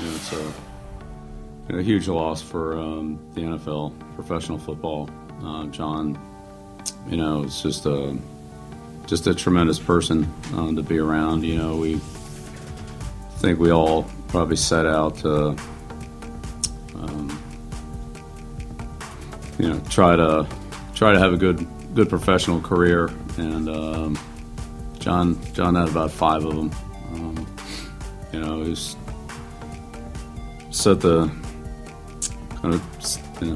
Yeah, it's a huge loss for the NFL, professional football. John, it's just a tremendous person to be around. We think we all probably set out to try to have a good professional career, and John had about five of them. He's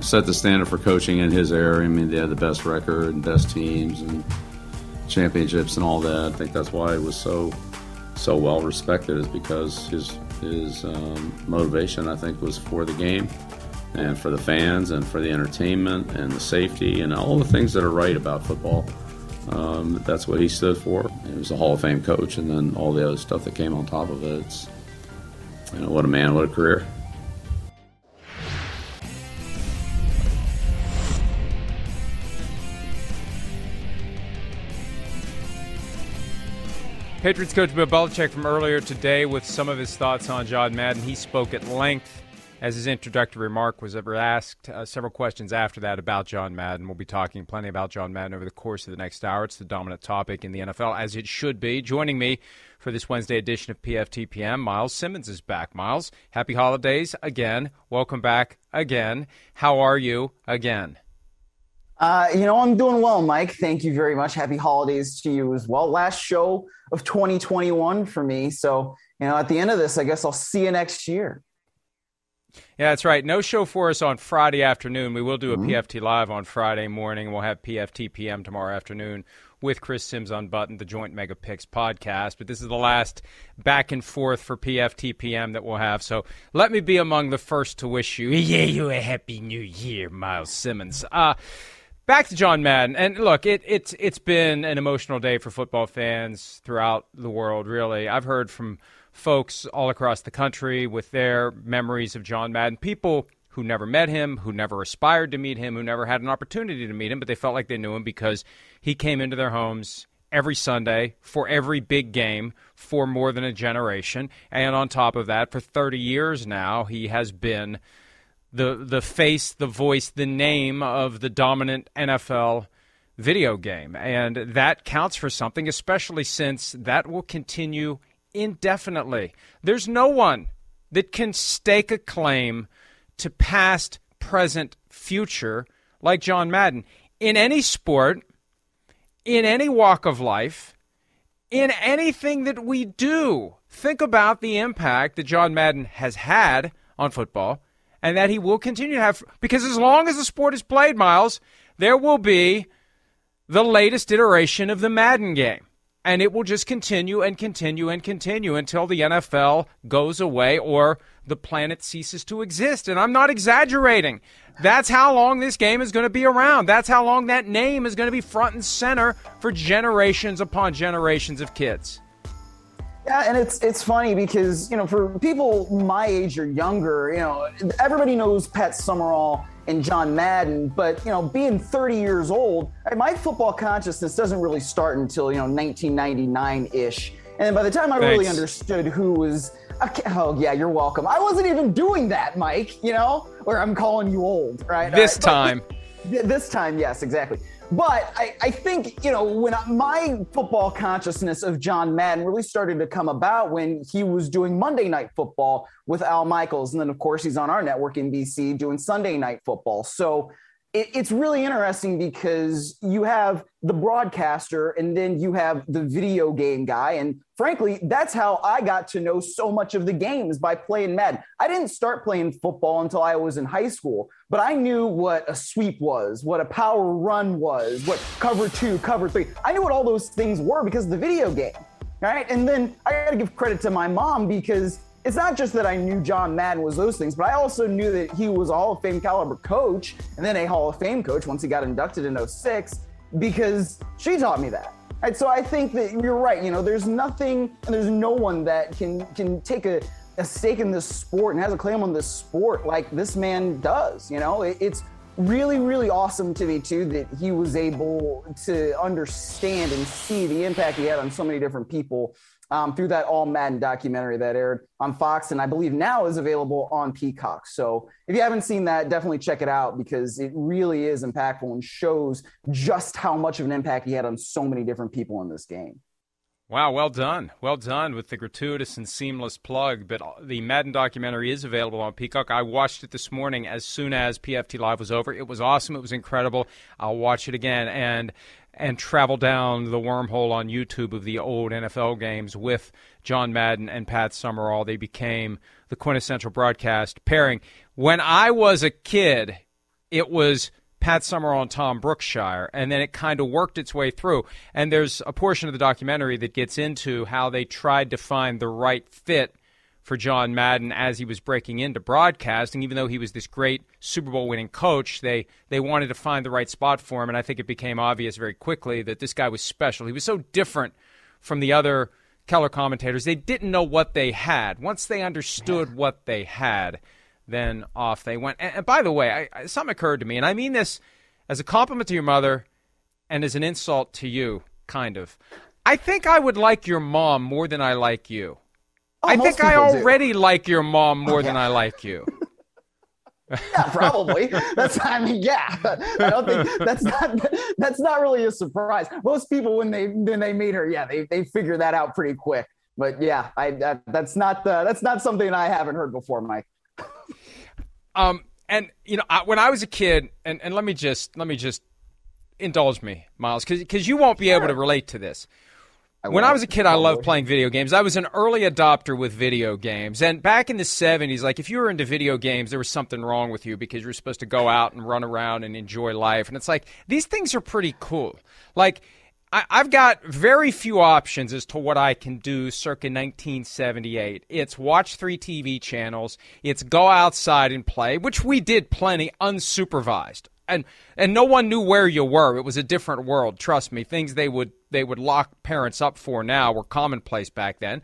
set the standard for coaching in his area. I mean, they had the best record and best teams and championships and all that. I think that's why it was so well respected, is because his motivation, I think, was for the game and for the fans and for the entertainment and the safety and all the things that are right about football. That's what he stood for. He was a Hall of Fame coach, and then all the other stuff that came on top of it. It's, what a man, what a career. Patriots coach Bill Belichick from earlier today with some of his thoughts on John Madden. He spoke at length as his introductory remark was ever asked. Several questions after that about John Madden. We'll be talking plenty about John Madden over the course of the next hour. It's the dominant topic in the NFL, as it should be. Joining me for this Wednesday edition of PFTPM, Miles Simmons is back. Miles, happy holidays again. Welcome back again. How are you again? I'm doing well, Mike. Thank you very much. Happy holidays to you as well. Last show of 2021 for me. So, at the end of this, I guess I'll see you next year. Yeah, that's right. No show for us on Friday afternoon. We will do a PFT Live on Friday morning. We'll have PFTPM tomorrow afternoon with Chris Sims Unbuttoned, the Joint Mega Picks podcast. But this is the last back and forth for PFTPM that we'll have. So let me be among the first to wish you a happy new year, Miles Simmons. Back to John Madden, and look, it's been an emotional day for football fans throughout the world, really. I've heard from folks all across the country with their memories of John Madden, people who never met him, who never aspired to meet him, who never had an opportunity to meet him, but they felt like they knew him because he came into their homes every Sunday for every big game for more than a generation. And on top of that, for 30 years now, he has been the face, the voice, the name of the dominant NFL video game. And that counts for something, especially since that will continue indefinitely. There's no one that can stake a claim to past, present, future like John Madden. In any sport, in any walk of life, in anything that we do, think about the impact that John Madden has had on football, and that he will continue to have, because as long as the sport is played, Miles, there will be the latest iteration of the Madden game. And it will just continue and continue and continue until the NFL goes away or the planet ceases to exist. And I'm not exaggerating. That's how long this game is going to be around. That's how long that name is going to be front and center for generations upon generations of kids. Yeah, and it's funny because, for people my age or younger, everybody knows Pat Summerall and John Madden, but, being 30 years old, my football consciousness doesn't really start until, 1999-ish. And by the time I really understood who was – oh, yeah, you're welcome. I wasn't even doing that, Mike, or I'm calling you old, right? This time, yes, exactly. But I think, when my football consciousness of John Madden really started to come about when he was doing Monday Night Football with Al Michaels. And then, of course, he's on our network, NBC, doing Sunday Night Football. So it's really interesting because you have the broadcaster and then you have the video game guy. And frankly, that's how I got to know so much of the games, by playing Madden. I didn't start playing football until I was in high school, but I knew what a sweep was, what a power run was, what cover 2, cover 3. I knew what all those things were because of the video game. right? And then I got to give credit to my mom, because it's not just that I knew John Madden was those things, but I also knew that he was a Hall of Fame caliber coach and then a Hall of Fame coach once he got inducted in 06, because she taught me that. Right, so I think that you're right. You know, there's nothing and there's no one that can take a stake in this sport and has a claim on this sport like this man does. You know, it's really, really awesome to me, too, that he was able to understand and see the impact he had on so many different people through that All Madden documentary that aired on Fox, and I believe now is available on Peacock. So if you haven't seen that, definitely check it out, because it really is impactful and shows just how much of an impact he had on so many different people in this game. Wow, well done. Well done with the gratuitous and seamless plug. But the Madden documentary is available on Peacock. I watched it this morning as soon as PFT Live was over. It was awesome. It was incredible. I'll watch it again and travel down the wormhole on YouTube of the old NFL games with John Madden and Pat Summerall. They became the quintessential broadcast pairing. When I was a kid, it was Pat Summerall and Tom Brookshire, and then it kind of worked its way through. And there's a portion of the documentary that gets into how they tried to find the right fit for John Madden as he was breaking into broadcasting. Even though he was this great Super Bowl winning coach, they wanted to find the right spot for him, and I think it became obvious very quickly that this guy was special. He was so different from the other color commentators. They didn't know what they had. Once they understood what they had, then off they went. And by the way, something occurred to me, and I mean this as a compliment to your mother and as an insult to you, kind of. I think I would like your mom more than I like you. Oh, I think I already like your mom more than I like you. Yeah, probably. I don't think that's not really a surprise. Most people, when they meet her, they figure that out pretty quick. But yeah, that's not something I haven't heard before, Mike. And you know, when I was a kid, and let me just indulge me, Miles, because you won't be able to relate to this. When I was a kid, I loved playing video games. I was an early adopter with video games. And back in the 70s, like, if you were into video games, there was something wrong with you, because you were supposed to go out and run around and enjoy life. And it's like, these things are pretty cool. Like, I've got very few options as to what I can do circa 1978. It's watch 3 TV channels. It's go outside and play, which we did plenty unsupervised. And no one knew where you were. It was a different world. Trust me, things they would lock parents up for now were commonplace back then.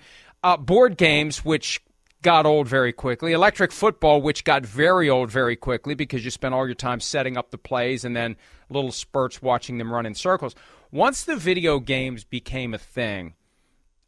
Board games, which got old very quickly. Electric football, which got very old very quickly, because you spent all your time setting up the plays and then little spurts watching them run in circles. Once the video games became a thing,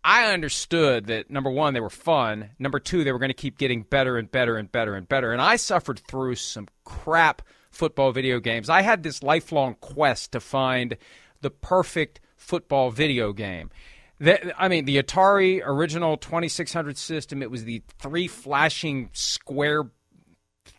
I understood that, number one, they were fun. Number two, they were going to keep getting better and better and better and better. And I suffered through some crap football video games. I had this lifelong quest to find the perfect football video game. The Atari original 2600 system, it was the 3 flashing square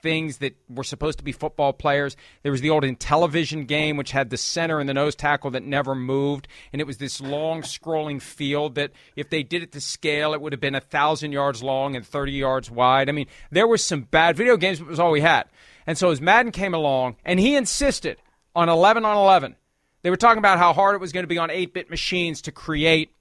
things that were supposed to be football players. There was the old Intellivision game, which had the center and the nose tackle that never moved, and it was this long scrolling field that if they did it to scale, it would have been 1,000 yards long and 30 yards wide. I mean, there were some bad video games, but it was all we had. And so as Madden came along, and he insisted on 11 on 11, they were talking about how hard it was going to be on 8-bit machines to create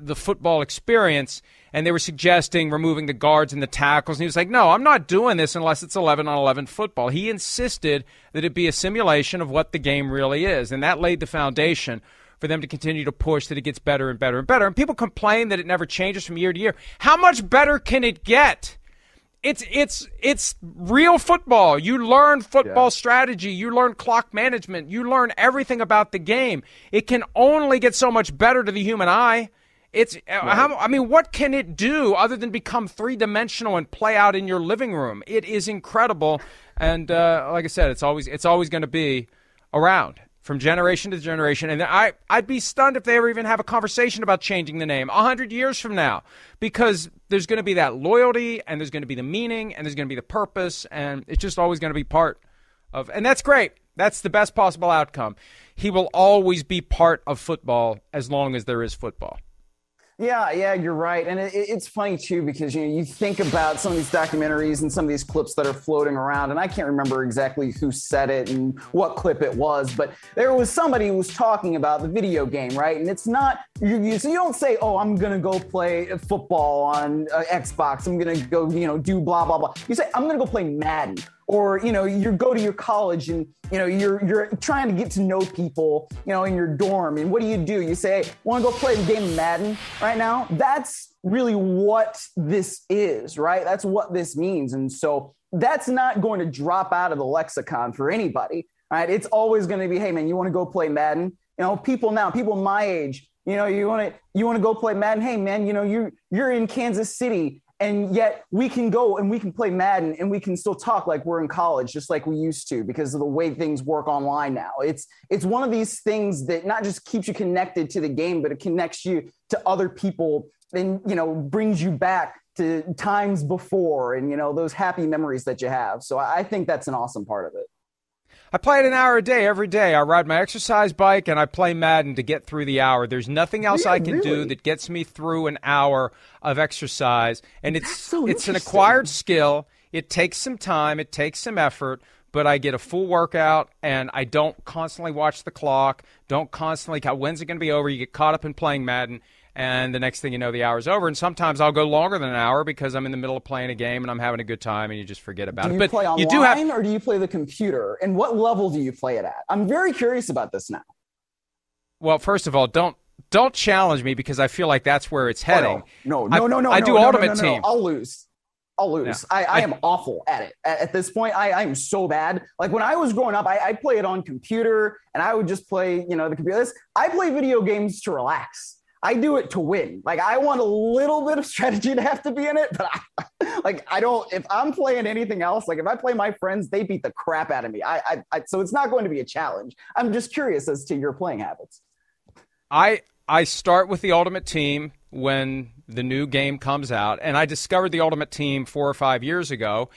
the football experience, and they were suggesting removing the guards and the tackles. And he was like, no, I'm not doing this unless it's 11 on 11 football. He insisted that it be a simulation of what the game really is, and that laid the foundation for them to continue to push that it gets better and better and better. And people complain that it never changes from year to year. How much better can it get? It's real football. You learn football strategy. You learn clock management. You learn everything about the game. It can only get so much better to the human eye. What can it do other than become 3-dimensional and play out in your living room? It is incredible, and like I said, it's always going to be around from generation to generation. And I'd be stunned if they ever even have a conversation about changing the name 100 years from now, because there's going to be that loyalty, and there's going to be the meaning, and there's going to be the purpose, and it's just always going to be part of. And that's great. That's the best possible outcome. He will always be part of football as long as there is football. Yeah, you're right. And it's funny, too, because you think about some of these documentaries and some of these clips that are floating around, and I can't remember exactly who said it and what clip it was, but there was somebody who was talking about the video game, right? And it's not, so you don't say, oh, I'm going to go play football on Xbox. I'm going to go, do blah, blah, blah. You say, I'm going to go play Madden. Or, you go to your college and, you're trying to get to know people, in your dorm. And what do? You say, hey, want to go play the game of Madden right now? That's really what this is, right? That's what this means. And so that's not going to drop out of the lexicon for anybody, right? It's always going to be, hey, man, you want to go play Madden? People my age, you want to go play Madden? Hey, man, you're in Kansas City. And yet we can go and we can play Madden and we can still talk like we're in college, just like we used to, because of the way things work online now. It's one of these things that not just keeps you connected to the game, but it connects you to other people and, brings you back to times before and, those happy memories that you have. So I think that's an awesome part of it. I play it an hour a day every day. I ride my exercise bike and I play Madden to get through the hour. There's nothing else I can do that gets me through an hour of exercise. And it's an acquired skill. It takes some time. It takes some effort. But I get a full workout, and I don't constantly watch the clock. Don't constantly – when's it going to be over? You get caught up in playing Madden. And the next thing you know, the hour's over. And sometimes I'll go longer than an hour because I'm in the middle of playing a game and I'm having a good time, and you just forget about it. Do you play online or do you play the computer? And what level do you play it at? I'm very curious about this now. Well, first of all, don't challenge me because I feel like that's where it's heading. No. I do Ultimate Team. I'll lose. No. I am awful at it. At this point, I am so bad. Like when I was growing up, I play it on computer, and I would just play, the computer. I play video games to relax. I do it to win. Like I want a little bit of strategy to have to be in it, but I don't, if I'm playing anything else, like if I play my friends, they beat the crap out of me. So it's not going to be a challenge. I'm just curious as to your playing habits. I start with the Ultimate Team when the new game comes out, and I discovered the Ultimate Team 4 or 5 years ago.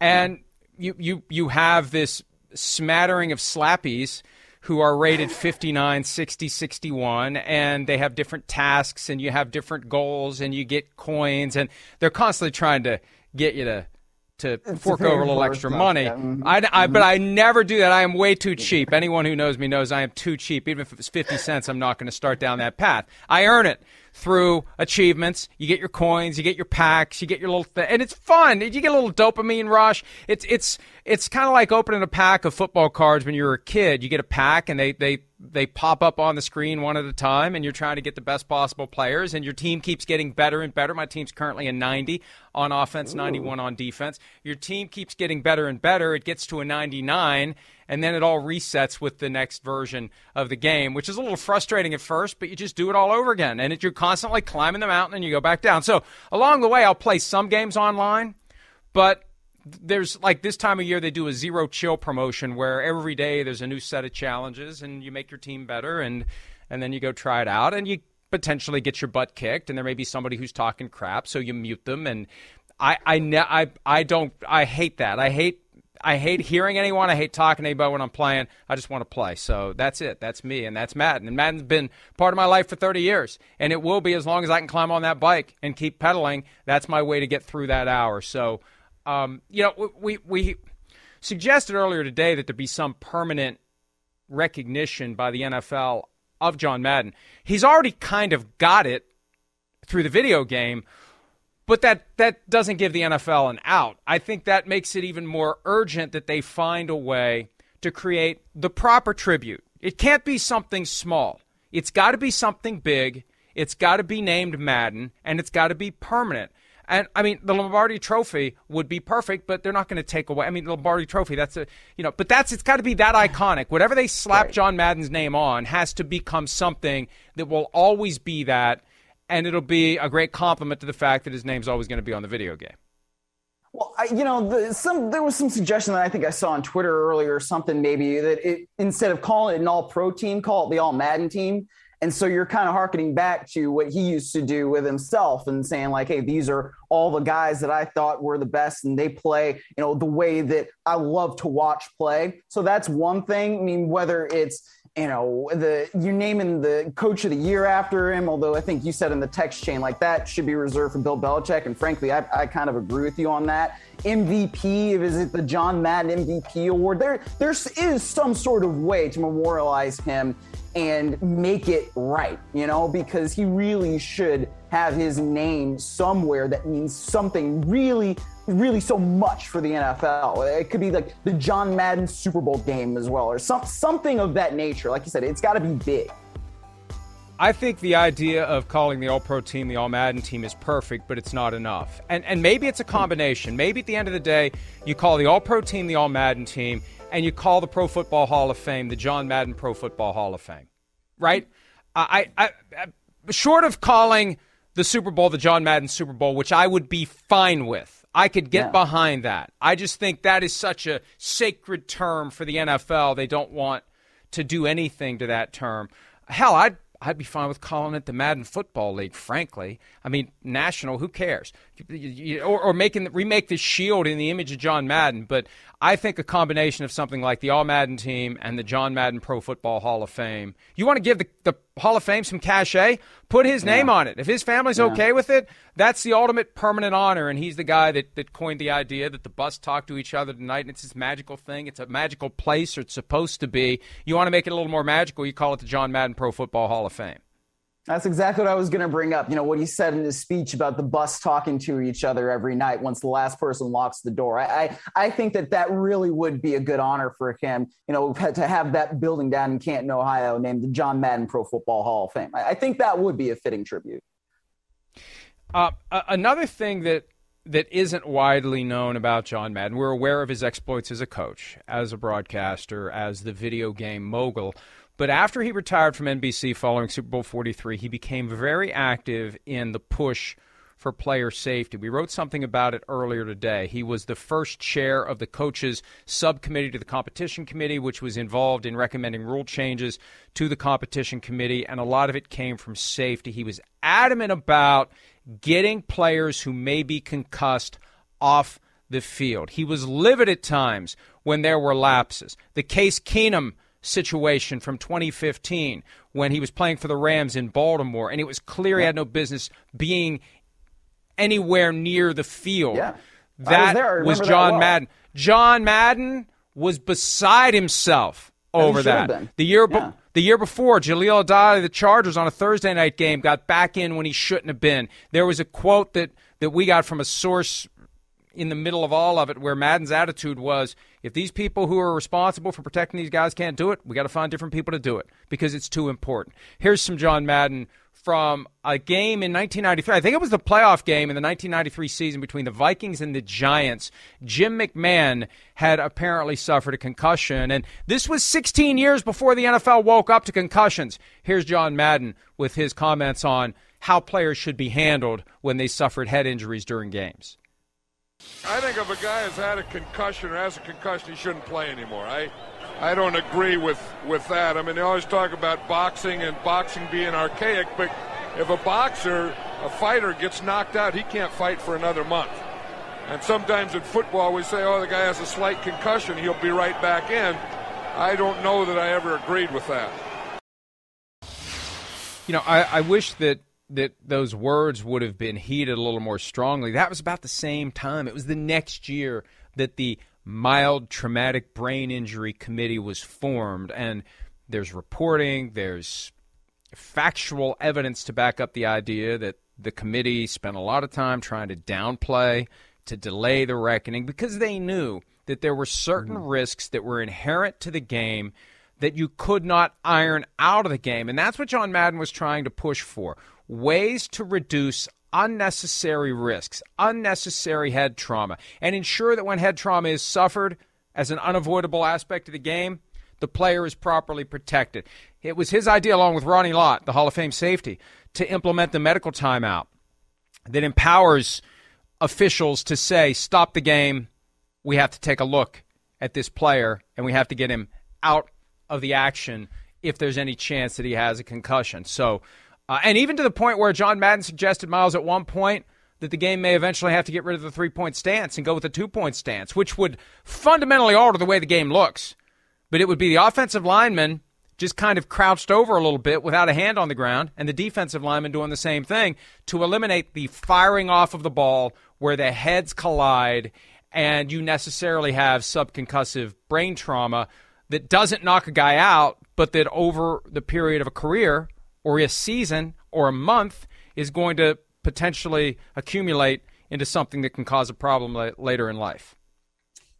And you have this smattering of slappies who are rated 59, 60, 61, and they have different tasks, and you have different goals, and you get coins, and they're constantly trying to get you to fork over a little extra money. Yeah. Mm-hmm. But I never do that. I am way too cheap. Anyone who knows me knows I am too cheap. Even if it's 50 cents, I'm not going to start down that path. I earn it through achievements. You get your coins, you get your packs, you get your little thing, and it's fun. You get a little dopamine rush. It's kind of like opening a pack of football cards when you were a kid. You get a pack, and they pop up on the screen one at a time, and you're trying to get the best possible players, and your team keeps getting better and better. My team's currently a 90 on offense, 91 on defense. Your team keeps getting better and better. It gets to a 99, and then it all resets with the next version of the game, which is a little frustrating at first, but you just do it all over again, and you're constantly climbing the mountain, and you go back down. So along the way, I'll play some games online, but there's like this time of year they do a zero chill promotion where every day there's a new set of challenges and you make your team better and then you go try it out and you potentially get your butt kicked and there may be somebody who's talking crap so you mute them and I hate that. I hate hearing anyone. I hate talking to anybody when I'm playing. I just want to play. So that's it. That's me, and that's Madden. And Madden's been part of my life for 30 years, and it will be as long as I can climb on that bike and keep pedaling. That's my way to get through that hour. So we suggested earlier today that there be some permanent recognition by the NFL of John Madden. He's already kind of got it through the video game, but that doesn't give the NFL an out. I think that makes it even more urgent that they find a way to create the proper tribute. It can't be something small. It's got to be something big. It's got to be named Madden, and it's got to be permanent. And, I mean, the Lombardi Trophy would be perfect, but they're not going to take away. I mean, the Lombardi Trophy, that's a, but it's got to be that iconic. Whatever they slap John Madden's name on has to become something that will always be that, and it'll be a great compliment to the fact that his name's always going to be on the video game. Well, there was some suggestion that I think I saw on Twitter earlier or something maybe that instead of calling it an all-pro team, call it the all-Madden team. And so you're kind of harkening back to what he used to do with himself and saying like, hey, these are all the guys that I thought were the best and they play, the way that I love to watch play. So that's one thing. I mean, whether it's, you know, you're naming the coach of the year after him, although I think you said in the text chain, like, that should be reserved for Bill Belichick. And frankly, I kind of agree with you on that. MVP, is it the John Madden MVP award? There is some sort of way to memorialize him and make it right, you know, because he really should have his name somewhere that means something really, really so much for the NFL. It could be like the John Madden Super Bowl game as well, or something of that nature. Like you said, it's got to be big. I think the idea of calling the All-Pro team the All-Madden team is perfect, but it's not enough. And maybe it's a combination. Maybe at the end of the day, you call the All-Pro team the All-Madden team, and you call the Pro Football Hall of Fame the John Madden Pro Football Hall of Fame, right? I short of calling the Super Bowl the John Madden Super Bowl, which I would be fine with, I could get behind that. I just think that is such a sacred term for the NFL. They don't want to do anything to that term. Hell, I'd be fine with calling it the Madden Football League, frankly. I mean, national, who cares? Or remake the shield in the image of John Madden. But I think a combination of something like the All-Madden team and the John Madden Pro Football Hall of Fame. You want to give the Hall of Fame some cachet? Put his name on it. If his family's okay with it, that's the ultimate permanent honor. And he's the guy that coined the idea that the bus talked to each other tonight, and it's this magical thing. It's a magical place, or it's supposed to be. You want to make it a little more magical, you call it the John Madden Pro Football Hall of Fame. That's exactly what I was going to bring up. You know, what he said in his speech about the bus talking to each other every night once the last person locks the door. I think that really would be a good honor for him, you know, to have that building down in Canton, Ohio, named the John Madden Pro Football Hall of Fame. I think that would be a fitting tribute. Another thing that isn't widely known about John Madden, we're aware of his exploits as a coach, as a broadcaster, as the video game mogul. But after he retired from NBC following Super Bowl 43, he became very active in the push for player safety. We wrote something about it earlier today. He was the first chair of the coaches subcommittee to the competition committee, which was involved in recommending rule changes to the competition committee, and a lot of it came from safety. He was adamant about getting players who may be concussed off the field. He was livid at times when there were lapses. The Case Keenum situation from 2015 when he was playing for the Rams in Baltimore, and it was clear he had no business being anywhere near the field. Yeah. That was John Madden. John Madden was beside himself over that. The year before, Jaleel Addalee, the Chargers, on a Thursday night game, got back in when he shouldn't have been. There was a quote that we got from a source in the middle of all of it where Madden's attitude was, if these people who are responsible for protecting these guys can't do it, we got to find different people to do it because it's too important. Here's some John Madden from a game in 1993. I think it was the playoff game in the 1993 season between the Vikings and the Giants. Jim McMahon had apparently suffered a concussion, and this was 16 years before the NFL woke up to concussions. Here's John Madden with his comments on how players should be handled when they suffered head injuries during games. I think if a guy has had a concussion or has a concussion, he shouldn't play anymore. I don't agree with that. I mean, they always talk about boxing and boxing being archaic, but if a fighter gets knocked out, he can't fight for another month. And sometimes in football we say, oh, the guy has a slight concussion, he'll be right back in. I don't know that I ever agreed with that. You know, I wish that those words would have been heeded a little more strongly. That was about the same time. It was the next year that the Mild Traumatic Brain Injury Committee was formed, and there's reporting, there's factual evidence to back up the idea that the committee spent a lot of time trying to downplay, to delay the reckoning, because they knew that there were certain risks that were inherent to the game that you could not iron out of the game. And that's what John Madden was trying to push for. Ways to reduce unnecessary risks, unnecessary head trauma, and ensure that when head trauma is suffered as an unavoidable aspect of the game, the player is properly protected. It was his idea, along with Ronnie Lott, the Hall of Fame safety, to implement the medical timeout that empowers officials to say, stop the game, we have to take a look at this player, and we have to get him out of the action if there's any chance that he has a concussion. So, and even to the point where John Madden suggested, Miles, at one point that the game may eventually have to get rid of the three-point stance and go with a two-point stance, which would fundamentally alter the way the game looks. But it would be the offensive lineman just kind of crouched over a little bit without a hand on the ground, and the defensive lineman doing the same thing to eliminate the firing off of the ball where the heads collide and you necessarily have subconcussive brain trauma that doesn't knock a guy out, but that over the period of a career or a season or a month is going to potentially accumulate into something that can cause a problem later in life.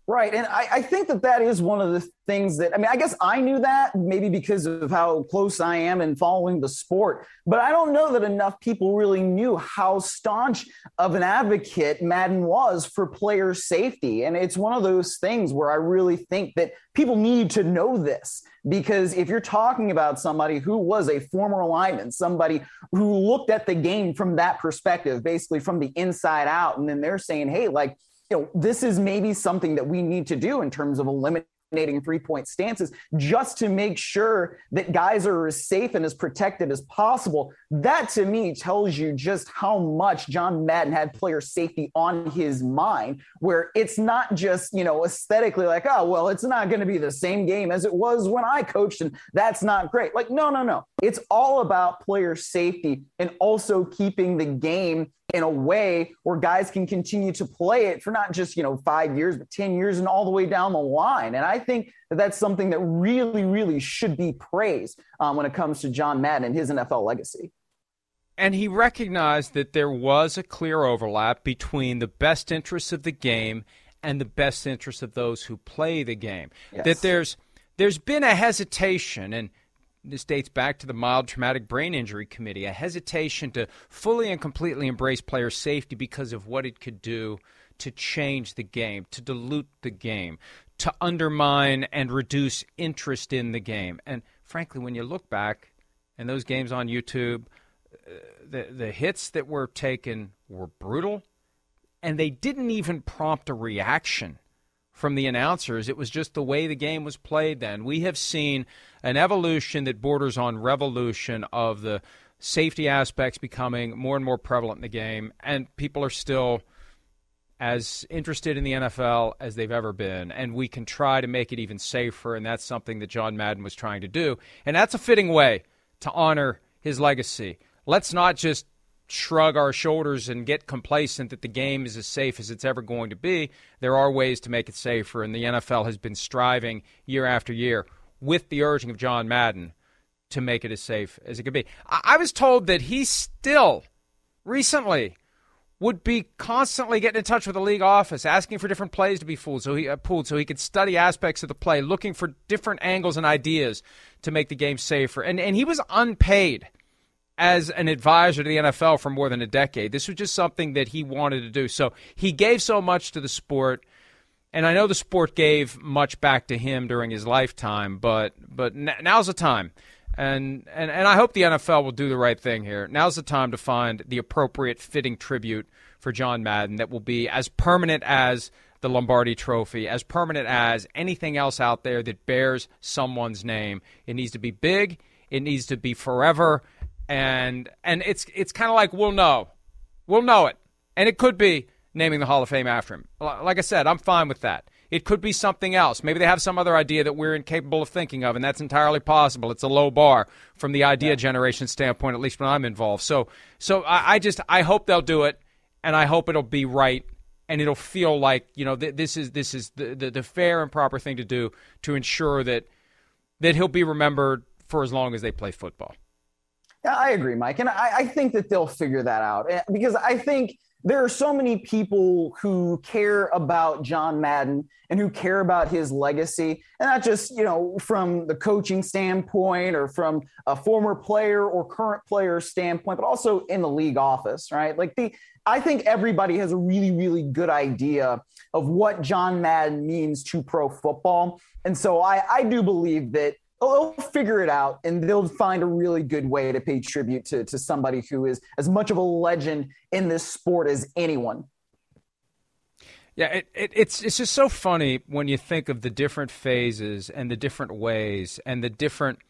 Right. And I think that is one of the things that, I mean, I guess I knew that maybe because of how close I am in following the sport, but I don't know that enough people really knew how staunch of an advocate Madden was for player safety. And it's one of those things where I really think that people need to know this, because if you're talking about somebody who was a former lineman, somebody who looked at the game from that perspective, basically from the inside out, and then they're saying, hey, like, you know, this is maybe something that we need to do in terms of eliminating three-point stances just to make sure that guys are as safe and as protected as possible. That, to me, tells you just how much John Madden had player safety on his mind, where it's not just, you know, aesthetically like, oh, well, it's not going to be the same game as it was when I coached, and that's not great. Like, no. It's all about player safety and also keeping the game in a way where guys can continue to play it for not just, you know, 5 years, but 10 years and all the way down the line. And I think that that's something that really, really should be praised when it comes to John Madden and his NFL legacy. And he recognized that there was a clear overlap between the best interests of the game and the best interests of those who play the game. Yes. That there's been a hesitation, and this dates back to the Mild Traumatic Brain Injury Committee, a hesitation to fully and completely embrace player safety because of what it could do to change the game, to dilute the game, to undermine and reduce interest in the game. And frankly, when you look back, and those games on YouTube, the hits that were taken were brutal, and they didn't even prompt a reaction from the announcers. It was just the way the game was played then. We have seen an evolution that borders on revolution of the safety aspects becoming more and more prevalent in the game, and people are still as interested in the NFL as they've ever been, and we can try to make it even safer, and that's something that John Madden was trying to do, and that's a fitting way to honor his legacy. Let's not just shrug our shoulders and get complacent that the game is as safe as it's ever going to be. There are ways to make it safer, and the NFL has been striving year after year with the urging of John Madden to make it as safe as it could be. I was told that he still recently would be constantly getting in touch with the league office, asking for different plays to be pulled so he could study aspects of the play, looking for different angles and ideas to make the game safer. And he was unpaid as an advisor to the NFL for more than a decade. This was just something that he wanted to do. So he gave so much to the sport, and I know the sport gave much back to him during his lifetime, but now's the time. And I hope the NFL will do the right thing here. Now's the time to find the appropriate fitting tribute for John Madden that will be as permanent as the Lombardi Trophy, as permanent as anything else out there that bears someone's name. It needs to be big. It needs to be forever. And it's kind of like we'll know it, and it could be naming the Hall of Fame after him. Like I said, I'm fine with that. It could be something else. Maybe they have some other idea that we're incapable of thinking of, and that's entirely possible. It's a low bar from the idea generation standpoint, at least when I'm involved. So I hope they'll do it, and I hope it'll be right, and it'll feel like, you know, this is the fair and proper thing to do to ensure that he'll be remembered for as long as they play football. Yeah, I agree, Mike. And I think that they'll figure that out, because I think there are so many people who care about John Madden and who care about his legacy, and not just, you know, from the coaching standpoint or from a former player or current player standpoint, but also in the league office, right? Like I think everybody has a really, really good idea of what John Madden means to pro football. And so I do believe that they'll figure it out, and they'll find a really good way to pay tribute to somebody who is as much of a legend in this sport as anyone. Yeah, it's just so funny when you think of the different phases and the different ways and the different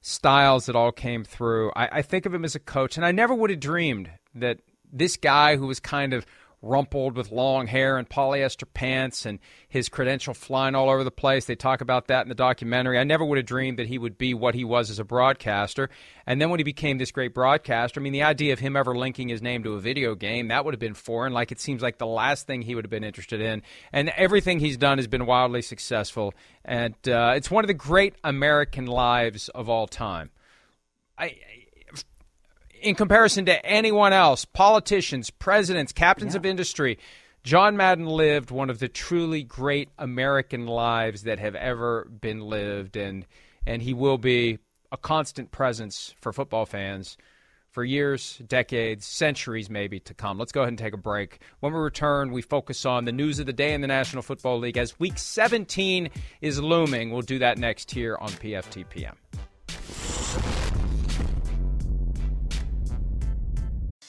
styles that all came through. I think of him as a coach, and I never would have dreamed that this guy who was kind of rumpled with long hair and polyester pants and his credential flying all over the place. They talk about that in the documentary. I never would have dreamed that he would be what he was as a broadcaster. And then when he became this great broadcaster, I mean, the idea of him ever linking his name to a video game, that would have been foreign. Like, it seems like the last thing he would have been interested in. And everything he's done has been wildly successful. And it's one of the great American lives of all time. In comparison to anyone else, politicians, presidents, captains of industry, John Madden lived one of the truly great American lives that have ever been lived, and he will be a constant presence for football fans for years, decades, centuries maybe to come. Let's go ahead and take a break. When we return, we focus on the news of the day in the National Football League as Week 17 is looming. We'll do that next here on PFTPM.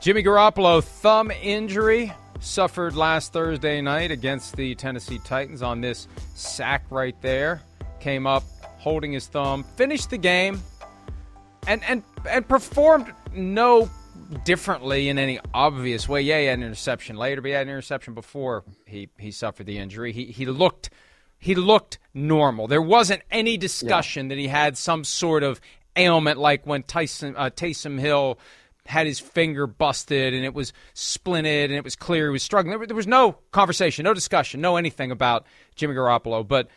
Jimmy Garoppolo, thumb injury, suffered last Thursday night against the Tennessee Titans on this sack right there. Came up holding his thumb, finished the game, and performed no differently in any obvious way. Yeah, he had an interception later, but he had an interception before he suffered the injury. He looked normal. There wasn't any discussion that he had some sort of ailment like when Taysom Hill had his finger busted and it was splinted and it was clear he was struggling. There was no conversation, no discussion, no anything about Jimmy Garoppolo. But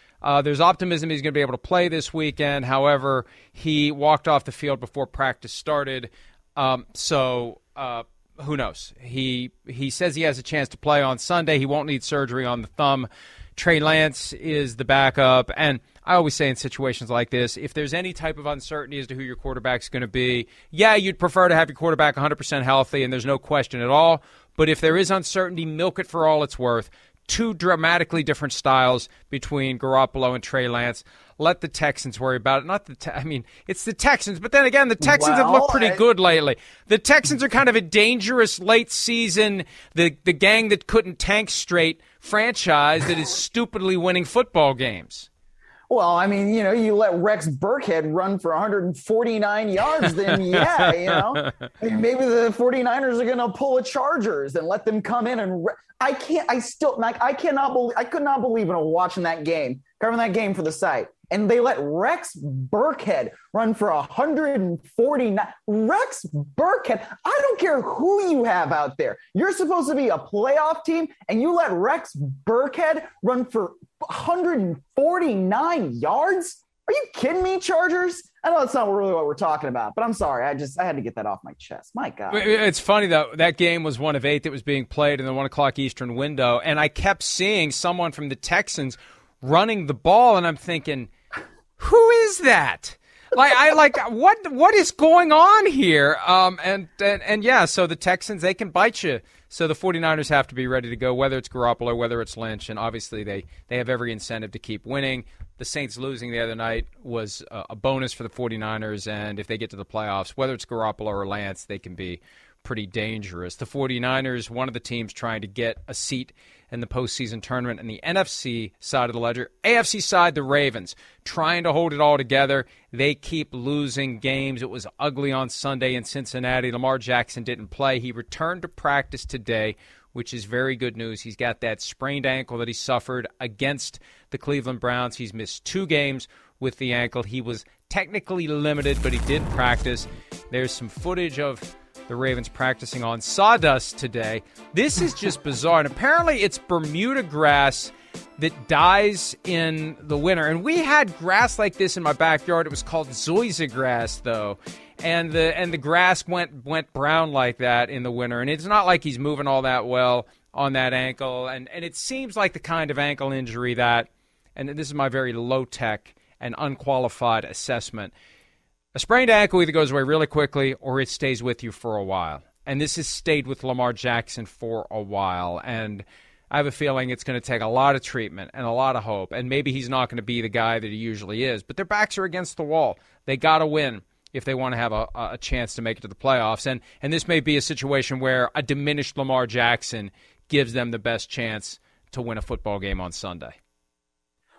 there's optimism he's going to be able to play this weekend. However, he walked off the field before practice started. So who knows? He says he has a chance to play on Sunday. He won't need surgery on the thumb. Trey Lance is the backup. And I always say in situations like this, if there's any type of uncertainty as to who your quarterback's going to be, yeah, you'd prefer to have your quarterback 100% healthy, and there's no question at all. But if there is uncertainty, milk it for all it's worth. Two dramatically different styles between Garoppolo and Trey Lance. Let the Texans worry about it. It's the Texans. But then again, the Texans have looked pretty good lately. The Texans are kind of a dangerous late season, the gang that couldn't tank straight franchise that is stupidly winning football games. Well, you let Rex Burkhead run for 149 yards, then maybe the 49ers are going to pull a Chargers and let them come in. And I could not believe when I was watching that game, covering that game for the site, and they let Rex Burkhead run for 149. Rex Burkhead, I don't care who you have out there. You're supposed to be a playoff team, and you let Rex Burkhead run for 149 yards? Are you kidding me, Chargers? I know that's not really what we're talking about, but I'm sorry. I had to get that off my chest. My God. It's funny, though. That game was one of 8 that was being played in the 1 o'clock Eastern window, and I kept seeing someone from the Texans running the ball, and I'm thinking, who is that? What is going on here? So the Texans, they can bite you. So the 49ers have to be ready to go, whether it's Garoppolo, whether it's Lynch, and obviously they have every incentive to keep winning. The Saints losing the other night was a bonus for the 49ers, and if they get to the playoffs, whether it's Garoppolo or Lance, they can be pretty dangerous. The 49ers, one of the teams trying to get a seat in the postseason tournament, and the NFC side of the ledger. AFC side, the Ravens, trying to hold it all together. They keep losing games. It was ugly on Sunday in Cincinnati. Lamar Jackson didn't play. He returned to practice today, which is very good news. He's got that sprained ankle that he suffered against the Cleveland Browns. He's missed 2 games with the ankle. He was technically limited, but he did practice. There's some footage of the Ravens practicing on sawdust today. This is just bizarre. And apparently it's Bermuda grass that dies in the winter. And we had grass like this in my backyard. It was called zoysia grass, though. And the grass went brown like that in the winter. And it's not like he's moving all that well on that ankle. And it seems like the kind of ankle injury that, and this is my very low-tech and unqualified assessment, A sprained ankle either goes away really quickly or it stays with you for a while. And this has stayed with Lamar Jackson for a while. And I have a feeling it's going to take a lot of treatment and a lot of hope. And maybe he's not going to be the guy that he usually is. But their backs are against the wall. They got to win if they want to have a chance to make it to the playoffs. And this may be a situation where a diminished Lamar Jackson gives them the best chance to win a football game on Sunday.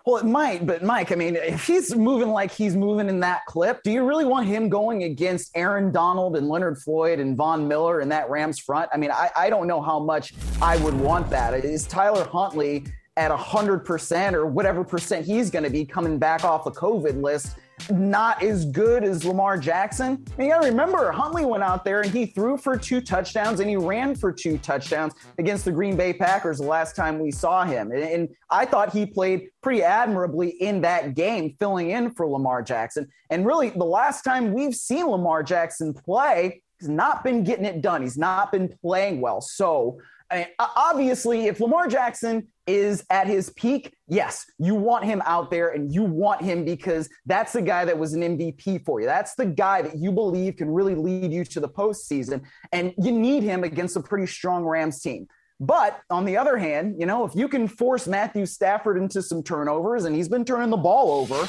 Well, it might, but Mike, I mean, if he's moving like he's moving in that clip, do you really want him going against Aaron Donald and Leonard Floyd and Von Miller in that Rams front? I mean, I don't know how much I would want that. Is Tyler Huntley at 100% or whatever percent he's going to be coming back off a COVID list, not as good as Lamar Jackson? I mean, you got to remember, Huntley went out there and he threw for 2 touchdowns and he ran for 2 touchdowns against the Green Bay Packers the last time we saw him. And I thought he played pretty admirably in that game, filling in for Lamar Jackson. And really, the last time we've seen Lamar Jackson play, he's not been getting it done. He's not been playing well. So, I mean, obviously, if Lamar Jackson is at his peak, yes, you want him out there and you want him because that's the guy that was an MVP for you. That's the guy that you believe can really lead you to the postseason, and you need him against a pretty strong Rams team. But on the other hand, you know, if you can force Matthew Stafford into some turnovers, and he's been turning the ball over,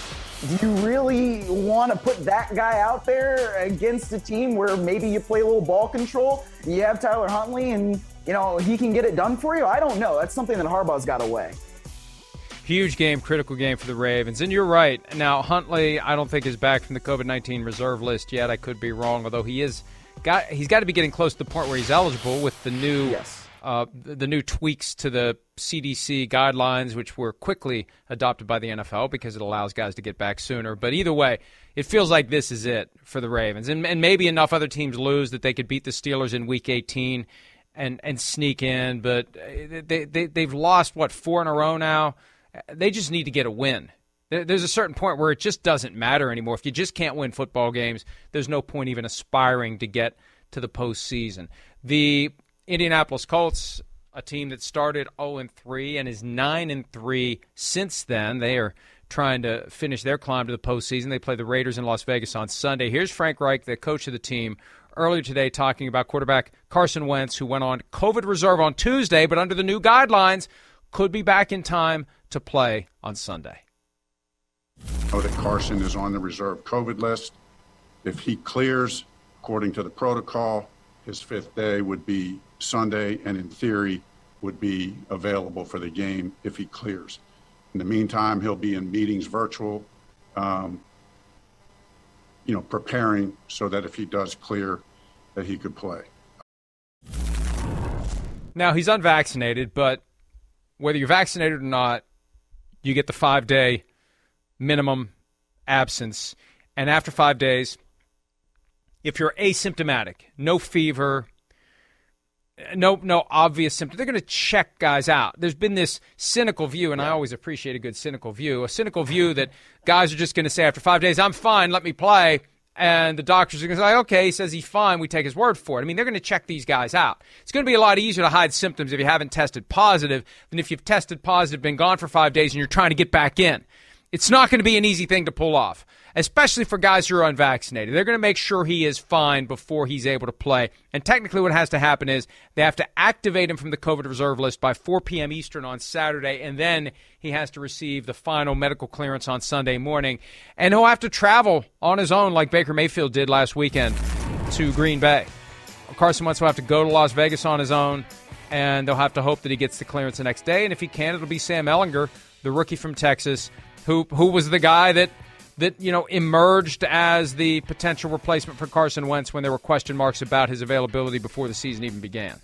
do you really want to put that guy out there against a team where maybe you play a little ball control, you have Tyler Huntley, and you know, he can get it done for you? I don't know. That's something that Harbaugh's got away. Huge game, critical game for the Ravens. And you're right. Now, Huntley, I don't think is back from the COVID-19 reserve list yet. I could be wrong, although he's got to be getting close to the point where he's eligible with the new new tweaks to the CDC guidelines, which were quickly adopted by the NFL because it allows guys to get back sooner. But either way, it feels like this is it for the Ravens. And maybe enough other teams lose that they could beat the Steelers in Week 18 and sneak in, but they've lost, 4 in a row now? They just need to get a win. There's a certain point where it just doesn't matter anymore. If you just can't win football games, there's no point even aspiring to get to the postseason. The Indianapolis Colts, a team that started 0-3 and is 9-3 since then. They are trying to finish their climb to the postseason. They play the Raiders in Las Vegas on Sunday. Here's Frank Reich, the coach of the team, earlier today talking about quarterback Carson Wentz, who went on COVID reserve on Tuesday, but under the new guidelines, could be back in time to play on Sunday. I know that Carson is on the reserve COVID list. If he clears, according to the protocol, his 5th day would be Sunday and in theory would be available for the game if he clears. In the meantime, he'll be in meetings virtual, preparing so that if he does clear, that he could play. Now, he's unvaccinated, but whether you're vaccinated or not, you get the 5-day minimum absence. And after 5 days, if you're asymptomatic, no fever, no obvious symptom, they're going to check guys out. There's been this cynical view, and I always appreciate a good cynical view, that guys are just going to say after 5 days, I'm fine, let me play, and the doctors are going to say, okay, he says he's fine, we take his word for it. I mean, they're going to check these guys out. It's going to be a lot easier to hide symptoms if you haven't tested positive than if you've tested positive, been gone for 5 days, and you're trying to get back in. It's not going to be an easy thing to pull off, especially for guys who are unvaccinated. They're going to make sure he is fine before he's able to play. And technically what has to happen is they have to activate him from the COVID reserve list by 4 p.m. Eastern on Saturday, and then he has to receive the final medical clearance on Sunday morning. And he'll have to travel on his own like Baker Mayfield did last weekend to Green Bay. Carson Wentz will have to go to Las Vegas on his own, and they'll have to hope that he gets the clearance the next day. And if he can, it'll be Sam Ellinger, the rookie from Texas, who was the guy that emerged as the potential replacement for Carson Wentz when there were question marks about his availability before the season even began.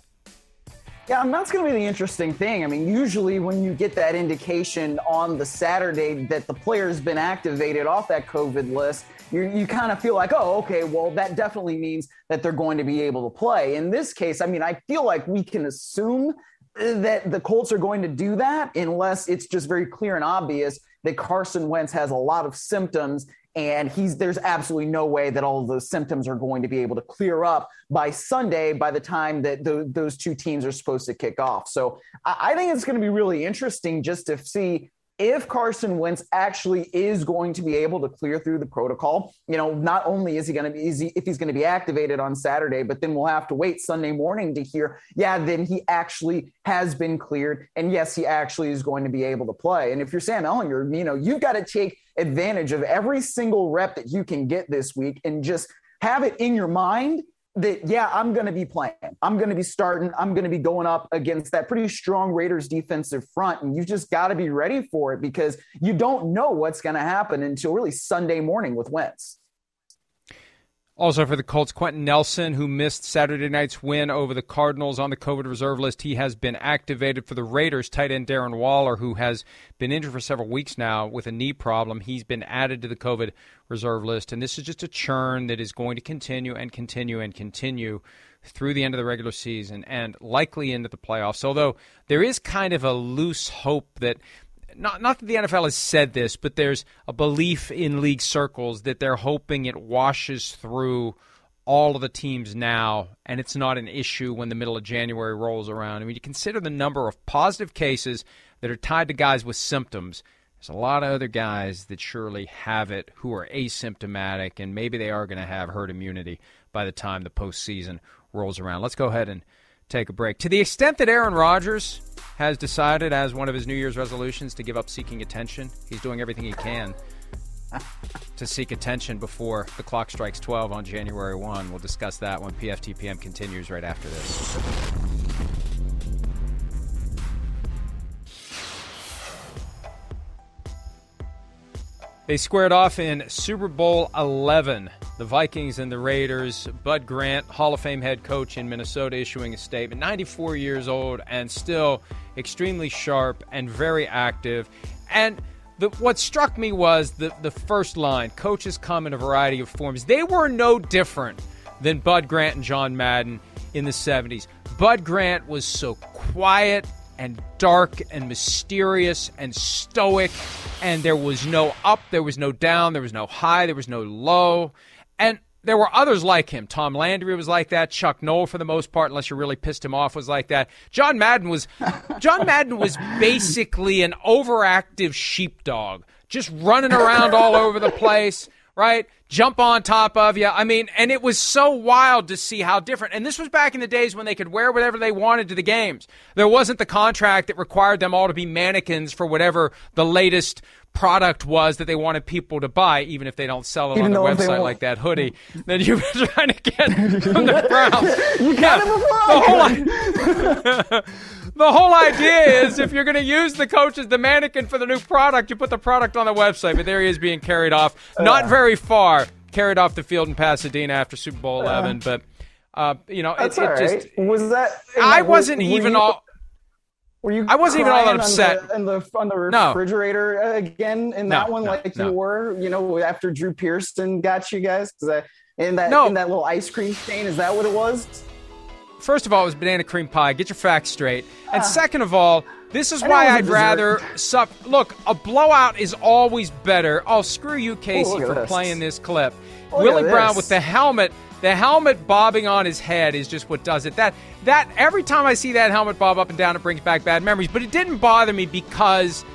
Yeah, I mean, that's going to be the interesting thing. I mean, usually when you get that indication on the Saturday that the player's been activated off that COVID list, you kind of feel like, oh, okay, well, that definitely means that they're going to be able to play. In this case, I mean, I feel like we can assume that the Colts are going to do that unless it's just very clear and obvious that Carson Wentz has a lot of symptoms and there's absolutely no way that all of those symptoms are going to be able to clear up by Sunday by the time that those two teams are supposed to kick off. So I think it's going to be really interesting just to see if Carson Wentz actually is going to be able to clear through the protocol, you know, not only is he going to be easy if he's going to be activated on Saturday, but then we'll have to wait Sunday morning to hear, yeah, then he actually has been cleared. And yes, he actually is going to be able to play. And if you're Sam Ellinger, you know, you've got to take advantage of every single rep that you can get this week and just have it in your mind that, yeah, I'm going to be playing. I'm going to be starting. I'm going to be going up against that pretty strong Raiders defensive front. And you just got to be ready for it because you don't know what's going to happen until really Sunday morning with Wentz. Also for the Colts, Quentin Nelson, who missed Saturday night's win over the Cardinals on the COVID reserve list. He has been activated. For the Raiders, tight end Darren Waller, who has been injured for several weeks now with a knee problem, he's been added to the COVID reserve list. And this is just a churn that is going to continue and continue and continue through the end of the regular season and likely into the playoffs. Although there is kind of a loose hope that Not that the NFL has said this, but there's a belief in league circles that they're hoping it washes through all of the teams now, and it's not an issue when the middle of January rolls around. I mean, you consider the number of positive cases that are tied to guys with symptoms. There's a lot of other guys that surely have it who are asymptomatic, and maybe they are going to have herd immunity by the time the postseason rolls around. Let's go ahead and take a break. To the extent that Aaron Rodgers has decided as one of his New Year's resolutions to give up seeking attention, he's doing everything he can to seek attention before the clock strikes 12 on January 1. We'll discuss that when PFTPM continues right after this. They squared off in Super Bowl XI, the Vikings and the Raiders. Bud Grant, Hall of Fame head coach in Minnesota, issuing a statement. 94 years old and still extremely sharp and very active. And what struck me was the first line, coaches come in a variety of forms. They were no different than Bud Grant and John Madden in the 70s. Bud Grant was so quiet and dark and mysterious and stoic, and there was no up, there was no down, there was no high, there was no low. And there were others like him. Tom Landry was like that. Chuck Noll, for the most part, unless you really pissed him off, was like that. John Madden was basically an overactive sheepdog, just running around all over the place, right? Jump on top of you. I mean, and it was so wild to see how different. And this was back in the days when they could wear whatever they wanted to the games. There wasn't the contract that required them all to be mannequins for whatever the latest product was that they wanted people to buy, even if they don't sell it even on their website, like that hoodie that you've been trying to get from the Browns. You got it before. The whole idea is if you're going to use the coach as the mannequin for the new product, you put the product on the website. But there he is being carried off. Not very far. Carried off the field in Pasadena after Super Bowl XI. But, you know, it right. Just... Was that... I wasn't even all... Were you? I wasn't even all that upset. On the refrigerator again in that one, like you were, you know, after Drew Pearson got you guys, because in that little ice cream stain, is that what it was? First of all, it was banana cream pie. Get your facts straight. And second of all, this is why I'd rather suffer. Look, a blowout is always better. Oh, screw you, Casey, for playing this clip. Willie Brown with the helmet. The helmet bobbing on his head is just what does it. That every time I see that helmet bob up and down, it brings back bad memories. But it didn't bother me because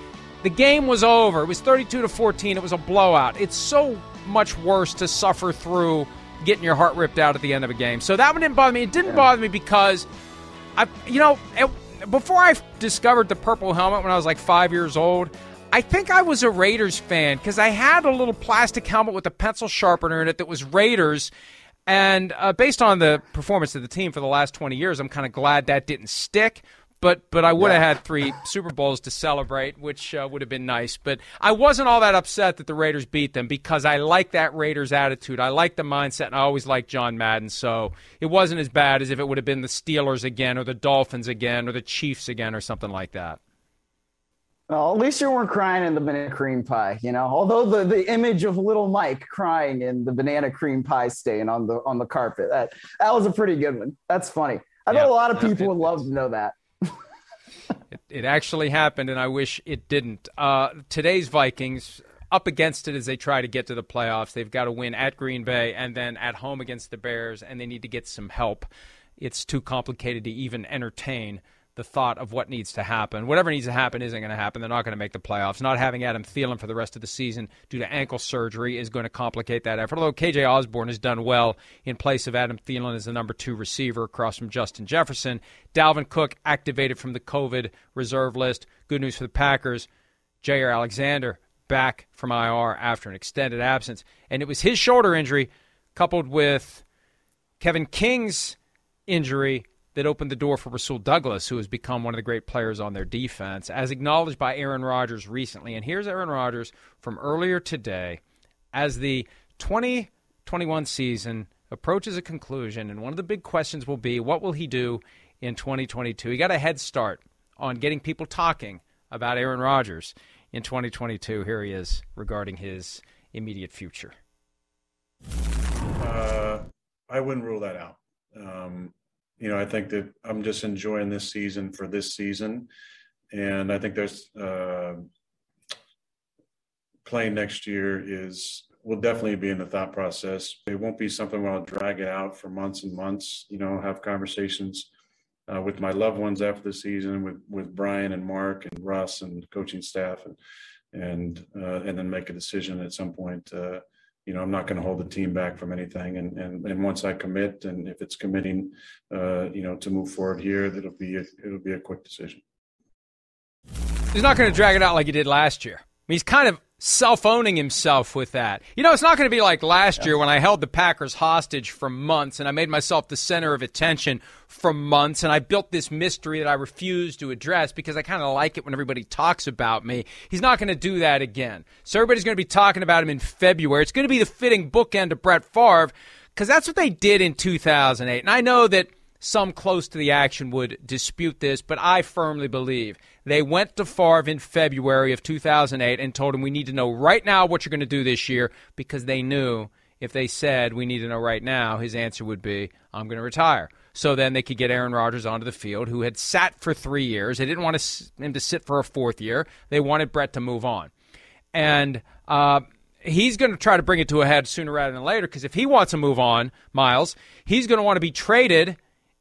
the game was over. It was 32-14. It was a blowout. It's so much worse to suffer through getting your heart ripped out at the end of a game. So that one didn't bother me. It didn't bother me because before I discovered the purple helmet when I was like 5 years old, I think I was a Raiders fan because I had a little plastic helmet with a pencil sharpener in it that was Raiders. And based on the performance of the team for the last 20 years, I'm kind of glad that didn't stick. But I would have had 3 Super Bowls to celebrate, which would have been nice. But I wasn't all that upset that the Raiders beat them because I like that Raiders attitude. I like the mindset, and I always liked John Madden. So it wasn't as bad as if it would have been the Steelers again or the Dolphins again or the Chiefs again or something like that. Well, at least you weren't crying in the banana cream pie, you know, although the image of little Mike crying in the banana cream pie stain on the carpet, that was a pretty good one. That's funny. I bet a lot of people would love to know that. It actually happened, and I wish it didn't. Today's Vikings up against it as they try to get to the playoffs. They've got to win at Green Bay and then at home against the Bears, and they need to get some help. It's too complicated to even entertain the thought of what needs to happen. Whatever needs to happen isn't going to happen. They're not going to make the playoffs. Not having Adam Thielen for the rest of the season due to ankle surgery is going to complicate that effort, although KJ Osborne has done well in place of Adam Thielen as the number two receiver across from Justin Jefferson. Dalvin Cook activated from the COVID reserve list. Good news for the Packers. Jair Alexander back from IR after an extended absence. And it was his shoulder injury coupled with Kevin King's injury that opened the door for Rasul Douglas, who has become one of the great players on their defense, as acknowledged by Aaron Rodgers recently. And here's Aaron Rodgers from earlier today as the 2021 season approaches a conclusion. And one of the big questions will be, what will he do in 2022? He got a head start on getting people talking about Aaron Rodgers in 2022. Here he is regarding his immediate future. I wouldn't rule that out. I think that I'm just enjoying this season for this season. And I think there's playing next year will definitely be in the thought process. It won't be something where I'll drag it out for months and months, have conversations with my loved ones after the season, with Brian and Mark and Russ and coaching staff, and then make a decision at some point. I'm not going to hold the team back from anything. And once I commit, and if it's committing, to move forward here, it'll be a quick decision. He's not going to drag it out like he did last year. He's kind of self-owning himself with that. It's not going to be like last year when I held the Packers hostage for months and I made myself the center of attention for months and I built this mystery that I refused to address because I kind of like it when everybody talks about me. He's not going to do that again. So everybody's going to be talking about him in February. It's going to be the fitting bookend to Brett Favre because that's what they did in 2008. And I know that some close to the action would dispute this, but I firmly believe they went to Favre in February of 2008 and told him, we need to know right now what you're going to do this year, because they knew if they said, we need to know right now, his answer would be, I'm going to retire. So then they could get Aaron Rodgers onto the field, who had sat for 3 years. They didn't want him to sit for a fourth year. They wanted Brett to move on. And he's going to try to bring it to a head sooner rather than later, because if he wants to move on, Miles, he's going to want to be traded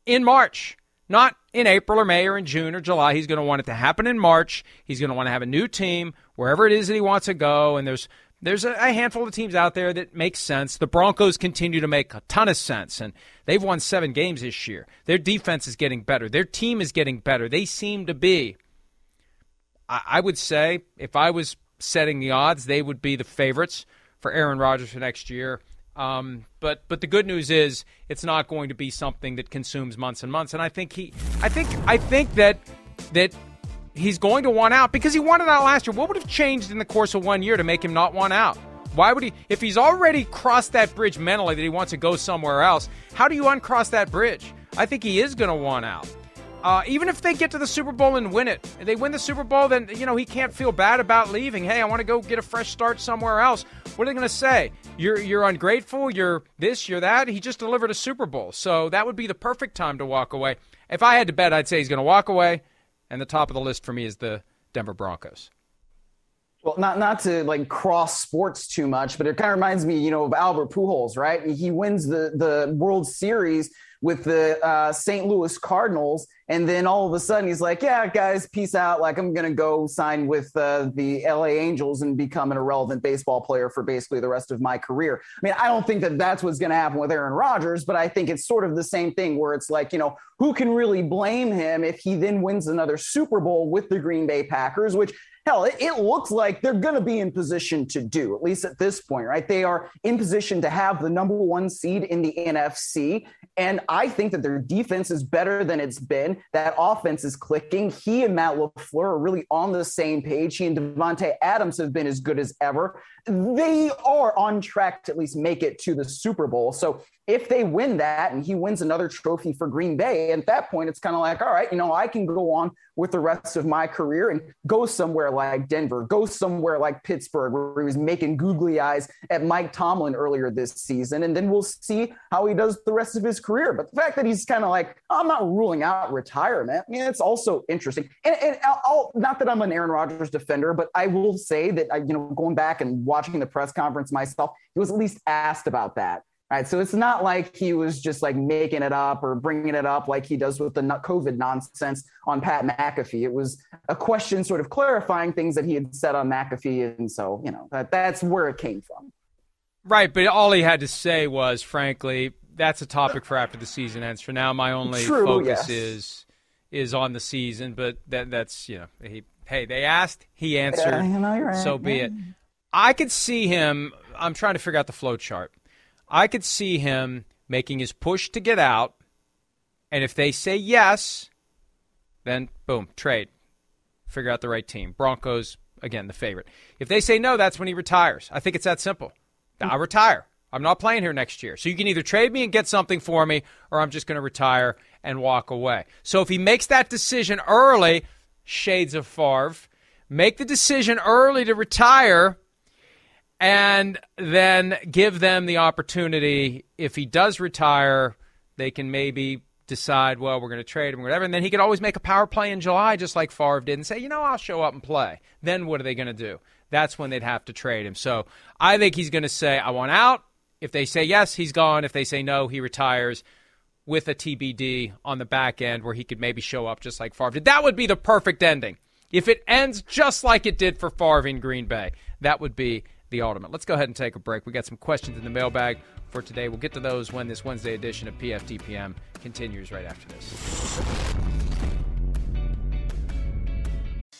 in March, not in April or May or in June or July. He's going to want it to happen in March. He's going to want to have a new team, wherever it is that he wants to go. And there's a handful of teams out there that make sense. The Broncos continue to make a ton of sense, and they've won 7 games this year. Their defense is getting better. Their team is getting better. They seem to be, I would say, if I was setting the odds, they would be the favorites for Aaron Rodgers for next year. But the good news is it's not going to be something that consumes months and months. And I think that he's going to want out, because he wanted out last year. What would have changed in the course of 1 year to make him not want out? Why would he, if he's already crossed that bridge mentally that he wants to go somewhere else? How do you uncross that bridge? I think he is going to want out. Even if they get to the Super Bowl and win it, if they win the Super Bowl, then, he can't feel bad about leaving. Hey, I want to go get a fresh start somewhere else. What are they going to say? You're ungrateful, you're this, you're that. He just delivered a Super Bowl. So that would be the perfect time to walk away. If I had to bet, I'd say he's going to walk away, and the top of the list for me is the Denver Broncos. Well, not to cross sports too much, but it kind of reminds me, of Albert Pujols, right? He wins the World Series with the St. Louis Cardinals, and then all of a sudden he's like, yeah, guys, peace out. I'm going to go sign with the LA Angels and become an irrelevant baseball player for basically the rest of my career. I mean, I don't think that that's what's going to happen with Aaron Rodgers, but I think it's sort of the same thing where it's like, who can really blame him if he then wins another Super Bowl with the Green Bay Packers, which – hell, it looks like they're going to be in position to do, at least at this point, right? They are in position to have the number one seed in the NFC. And I think that their defense is better than it's been. That offense is clicking. He and Matt LaFleur are really on the same page. He and Devontae Adams have been as good as ever. They are on track to at least make it to the Super Bowl. So if they win that and he wins another trophy for Green Bay, at that point, it's kind of like, all right, I can go on with the rest of my career and go somewhere like Denver, go somewhere like Pittsburgh, where he was making googly eyes at Mike Tomlin earlier this season. And then we'll see how he does the rest of his career. But the fact that he's kind of like, I'm not ruling out retirement. I mean, it's also interesting. And I'll, not that I'm an Aaron Rodgers defender, but I will say that, going back and watching the press conference myself, he was at least asked about that. right? So it's not like he was just like making it up or bringing it up like he does with the COVID nonsense on Pat McAfee. It was a question sort of clarifying things that he had said on McAfee. And so, you know, that's where it came from. Right. But all he had to say was, frankly, that's a topic for after the season ends. For now, my only focus is on the season. But that's, you know, hey, they asked, he answered. Yeah, no, you're right. So be it. I could see him. I'm trying to figure out the flow chart. I could see him making his push to get out. And if they say yes, then boom, trade. Figure out the right team. Broncos, again, the favorite. If they say no, that's when he retires. I think it's that simple. I retire. I'm not playing here next year. So you can either trade me and get something for me, or I'm just going to retire and walk away. So if he makes that decision early, shades of Favre, make the decision early to retire, and then give them the opportunity. If he does retire, they can maybe decide, well, we're going to trade him or whatever. And then he could always make a power play in July, just like Favre did, and say, you know, I'll show up and play. Then what are they going to do? That's when they'd have to trade him. So I think he's going to say, I want out. If they say yes, he's gone. If they say no, he retires, with a TBD on the back end where he could maybe show up just like Favre did. That would be the perfect ending. If it ends just like it did for Favre in Green Bay, that would be the ultimate. Let's go ahead and take a break. We got some questions in the mailbag for today. We'll get to those when this Wednesday edition of PFTPM continues right after this.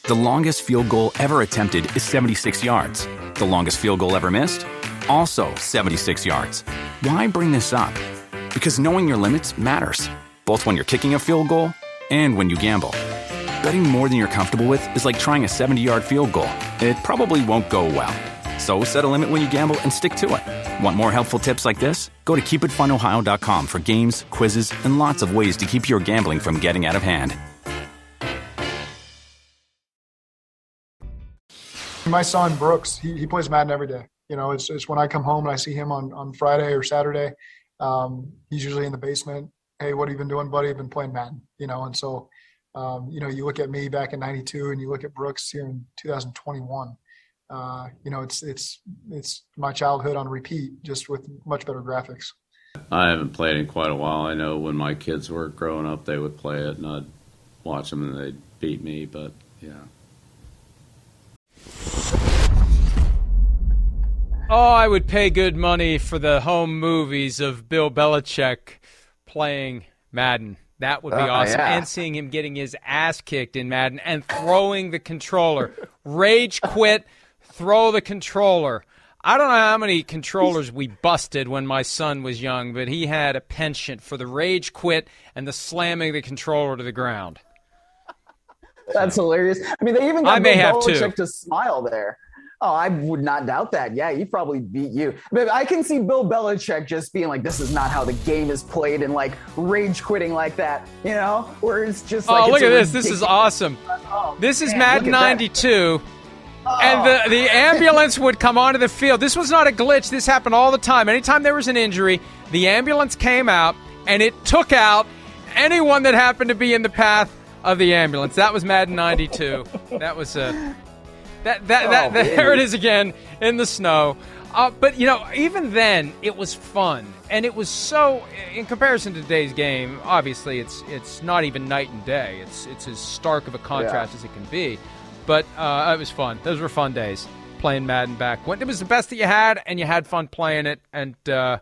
The longest field goal ever attempted is 76 yards. The longest field goal ever missed? Also 76 yards. Why bring this up? Because knowing your limits matters, both when you're kicking a field goal and when you gamble. Betting more than you're comfortable with is like trying a 70-yard field goal. It probably won't go well. So set a limit when you gamble and stick to it. Want more helpful tips like this? Go to KeepItFunOhio.com for games, quizzes, and lots of ways to keep your gambling from getting out of hand. My son, Brooks, he plays Madden every day. You know, it's when I come home and I see him on Friday or Saturday, he's usually in the basement. Hey, what have you been doing, buddy? I've been playing Madden, you know? And so, you know, you look at me back in 92 and you look at Brooks here in 2021, you know, it's my childhood on repeat, just with much better graphics. I haven't played in quite a while. I know when my kids were growing up, they would play it and I'd watch them and they'd beat me, but yeah. Oh, I would pay good money for the home movies of Bill Belichick playing Madden. That would be awesome. Yeah. And seeing him getting his ass kicked in Madden and throwing the controller. Rage quit, throw the controller. I don't know how many controllers we busted when my son was young, but he had a penchant for the rage quit and the slamming the controller to the ground. That's hilarious. I mean, they even got Bill Belichick to smile there. Oh, I would not doubt that. Yeah, he probably beat you. But I can see Bill Belichick just being like, this is not how the game is played, and like rage quitting like that, you know, where it's just like. Oh, look at this. This is awesome. Oh, this is Madden 92. Oh. And the ambulance would come onto the field. This was not a glitch. This happened all the time. Anytime there was an injury, the ambulance came out and it took out anyone that happened to be in the path of the ambulance. That was Madden 92. That was a. There it is again in the snow. But, you know, even then, it was fun. And it was so, in comparison to today's game, obviously it's not even night and day. It's as stark of a contrast as it can be. But it was fun. Those were fun days, playing Madden back when. It was the best that you had, and you had fun playing it. And I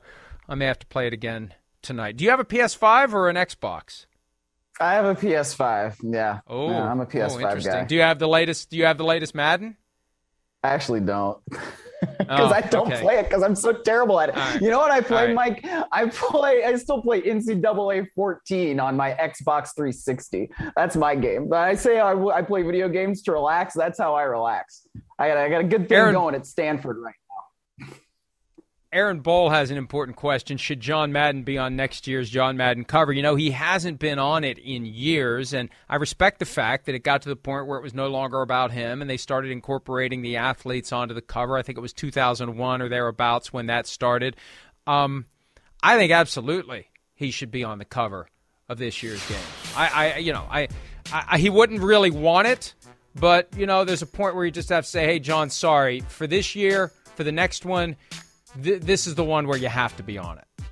may have to play it again tonight. Do you have a PS5 or an Xbox? I have a PS5. Yeah. Oh, yeah, I'm a PS5 guy. Do you have the latest? Do you have the latest Madden? I actually don't, because I don't play it because I'm so terrible at it. Right. You know what I play, Mike? I still play NCAA 14 on my Xbox 360. That's my game. But I say I play video games to relax. That's how I relax. I got a good thing going at Stanford right now. Aaron Boll has an important question. Should John Madden be on next year's John Madden cover? You know, he hasn't been on it in years, and I respect the fact that it got to the point where it was no longer about him, and they started incorporating the athletes onto the cover. I think it was 2001 or thereabouts when that started. I think absolutely he should be on the cover of this year's game. He wouldn't really want it, but, you know, there's a point where you just have to say, hey, John, sorry, for this year, for the next one, this is the one where you have to be on it.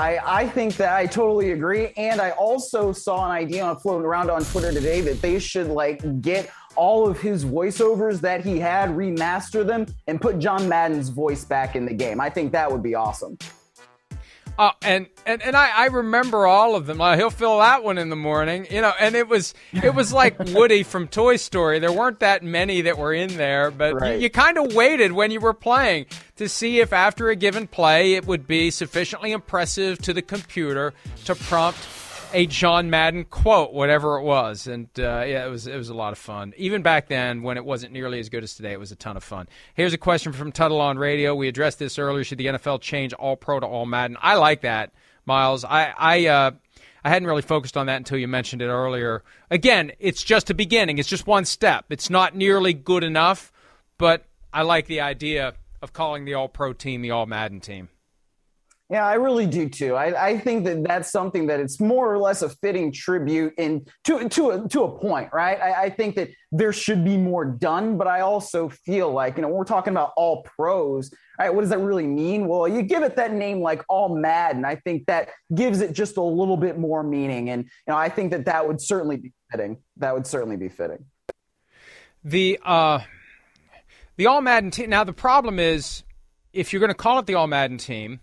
I think that I totally agree. And I also saw an idea floating around on Twitter today that they should like get all of his voiceovers that he had, remaster them, and put John Madden's voice back in the game. I think that would be awesome. And I remember all of them. He'll fill that one in the morning, you know. And it was like Woody from Toy Story. There weren't that many that were in there, but you kind of waited when you were playing to see if after a given play it would be sufficiently impressive to the computer to prompt a John Madden quote, whatever it was. And it was a lot of fun. Even back then, when it wasn't nearly as good as today, it was a ton of fun. Here's a question from Tuttle on Radio. We addressed this earlier. Should the NFL change all pro to all Madden? I like that, Miles. I hadn't really focused on that until you mentioned it earlier. Again, it's just a beginning. It's just one step. It's not nearly good enough, but I like the idea of calling the all pro team the all Madden team. Yeah, I really do too. I think that that's something that it's more or less a fitting tribute in to a point, right? I think that there should be more done, but I also feel like, you know, when we're talking about all pros, right? What does that really mean? Well, you give it that name like all Madden. I think that gives it just a little bit more meaning, and you know, I think that that would certainly be fitting. That would certainly be fitting. The all Madden team. Now the problem is, if you're going to call it the all Madden team,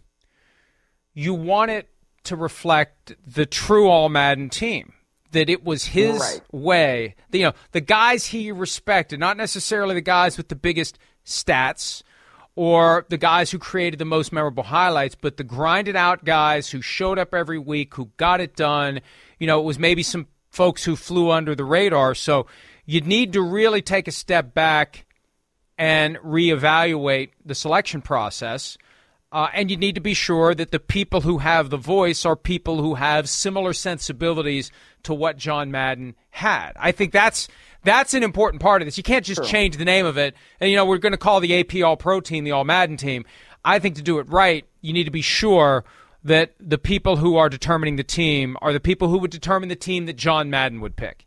you want it to reflect the true all Madden team, that it was his way, you know, the guys he respected, not necessarily the guys with the biggest stats or the guys who created the most memorable highlights, but the grinded out guys who showed up every week, who got it done. You know, it was maybe some folks who flew under the radar. So you need to really take a step back and reevaluate the selection process. And you need to be sure that the people who have the voice are people who have similar sensibilities to what John Madden had. I think that's an important part of this. You can't just change the name of it. And, you know, we're going to call the AP All-Pro team the All-Madden team. I think to do it right, you need to be sure that the people who are determining the team are the people who would determine the team that John Madden would pick.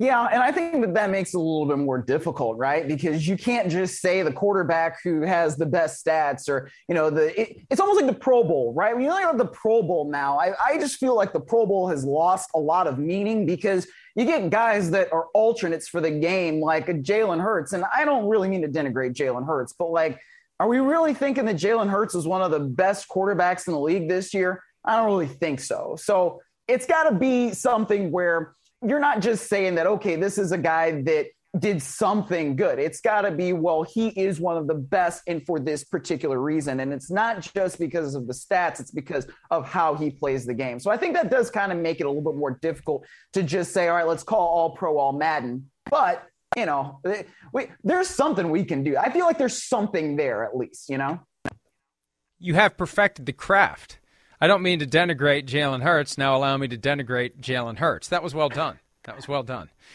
Yeah, and I think that that makes it a little bit more difficult, right? Because you can't just say the quarterback who has the best stats or, you know, it's almost like the Pro Bowl, right? When you look at the Pro Bowl now, I just feel like the Pro Bowl has lost a lot of meaning because you get guys that are alternates for the game, like a Jalen Hurts. And I don't really mean to denigrate Jalen Hurts, but like, are we really thinking that Jalen Hurts is one of the best quarterbacks in the league this year? I don't really think so. So it's got to be something where you're not just saying that, okay, this is a guy that did something good. It's got to be, well, he is one of the best and for this particular reason. And it's not just because of the stats, it's because of how he plays the game. So I think that does kind of make it a little bit more difficult to just say, all right, let's call all pro, all Madden. But, you know, there's something we can do. I feel like there's something there at least, you know? You have perfected the craft. I don't mean to denigrate Jalen Hurts. Now allow me to denigrate Jalen Hurts. That was well done. Well,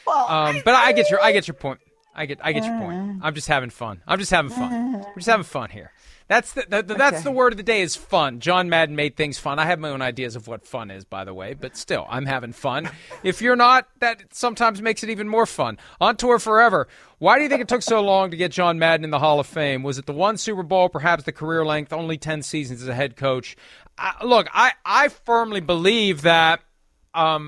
but I get your point. I get your point. I'm just having fun here. That's the word of the day is fun. John Madden made things fun. I have my own ideas of what fun is, by the way, but still, I'm having fun. If you're not, that sometimes makes it even more fun. On tour forever. Why do you think it took so long to get John Madden in the Hall of Fame? Was it the one Super Bowl, perhaps the career length, only 10 seasons as a head coach? I firmly believe that, and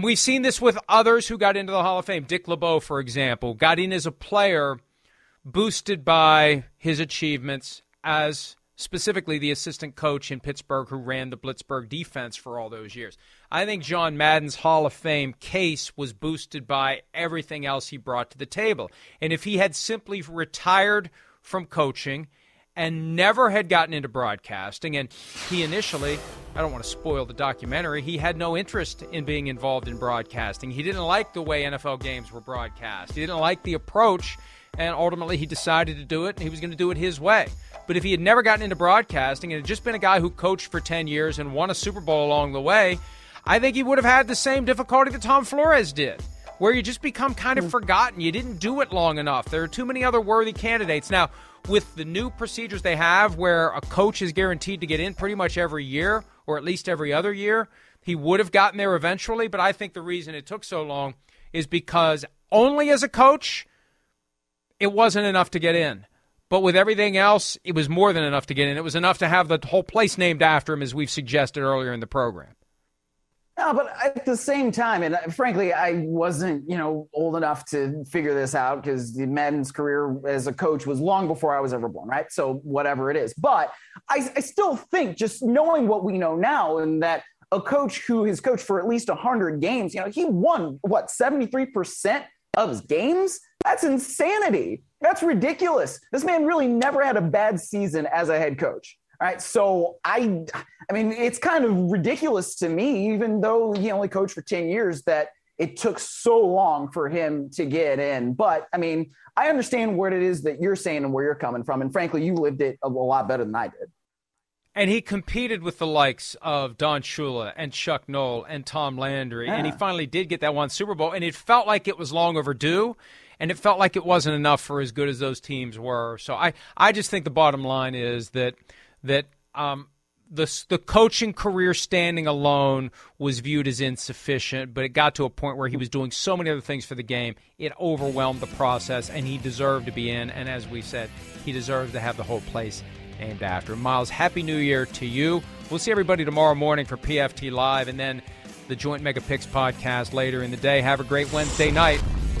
we've seen this with others who got into the Hall of Fame. Dick LeBeau, for example, got in as a player boosted by his achievements as specifically the assistant coach in Pittsburgh who ran the Blitzburg defense for all those years. I think John Madden's Hall of Fame case was boosted by everything else he brought to the table. And if he had simply retired from coaching and never had gotten into broadcasting, and he initially, I don't want to spoil the documentary, he had no interest in being involved in broadcasting. He didn't like the way NFL games were broadcast. He didn't like the approach, and ultimately he decided to do it, and he was going to do it his way. But if he had never gotten into broadcasting and had just been a guy who coached for 10 years and won a Super Bowl along the way, I think he would have had the same difficulty that Tom Flores did, where you just become kind of forgotten. You didn't do it long enough. There are too many other worthy candidates. Now, with the new procedures they have where a coach is guaranteed to get in pretty much every year or at least every other year, he would have gotten there eventually. But I think the reason it took so long is because only as a coach, it wasn't enough to get in. But with everything else, it was more than enough to get in. It was enough to have the whole place named after him, as we've suggested earlier in the program. No, but at the same time, and frankly, I wasn't, old enough to figure this out because Madden's career as a coach was long before I was ever born, right? So whatever it is. But I still think, just knowing what we know now, and that a coach who has coached for at least 100 games, he won, 73% of his games? That's insanity. That's ridiculous. This man really never had a bad season as a head coach. All right, so I mean, it's kind of ridiculous to me, even though he only coached for 10 years, that it took so long for him to get in. But, I mean, I understand what it is that you're saying and where you're coming from, and frankly, you lived it a lot better than I did. And he competed with the likes of Don Shula and Chuck Noll and Tom Landry, and he finally did get that one Super Bowl, and it felt like it was long overdue. And it felt like it wasn't enough for as good as those teams were. So I just think the bottom line is that the coaching career standing alone was viewed as insufficient, but it got to a point where he was doing so many other things for the game, it overwhelmed the process, and he deserved to be in. And as we said, he deserves to have the whole place named after him. Miles, Happy New Year to you. We'll see everybody tomorrow morning for PFT Live and then the Joint Mega Picks podcast later in the day. Have a great Wednesday night. We'll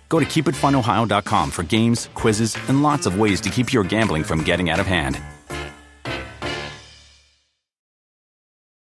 Go to KeepItFunOhio.com for games, quizzes, and lots of ways to keep your gambling from getting out of hand.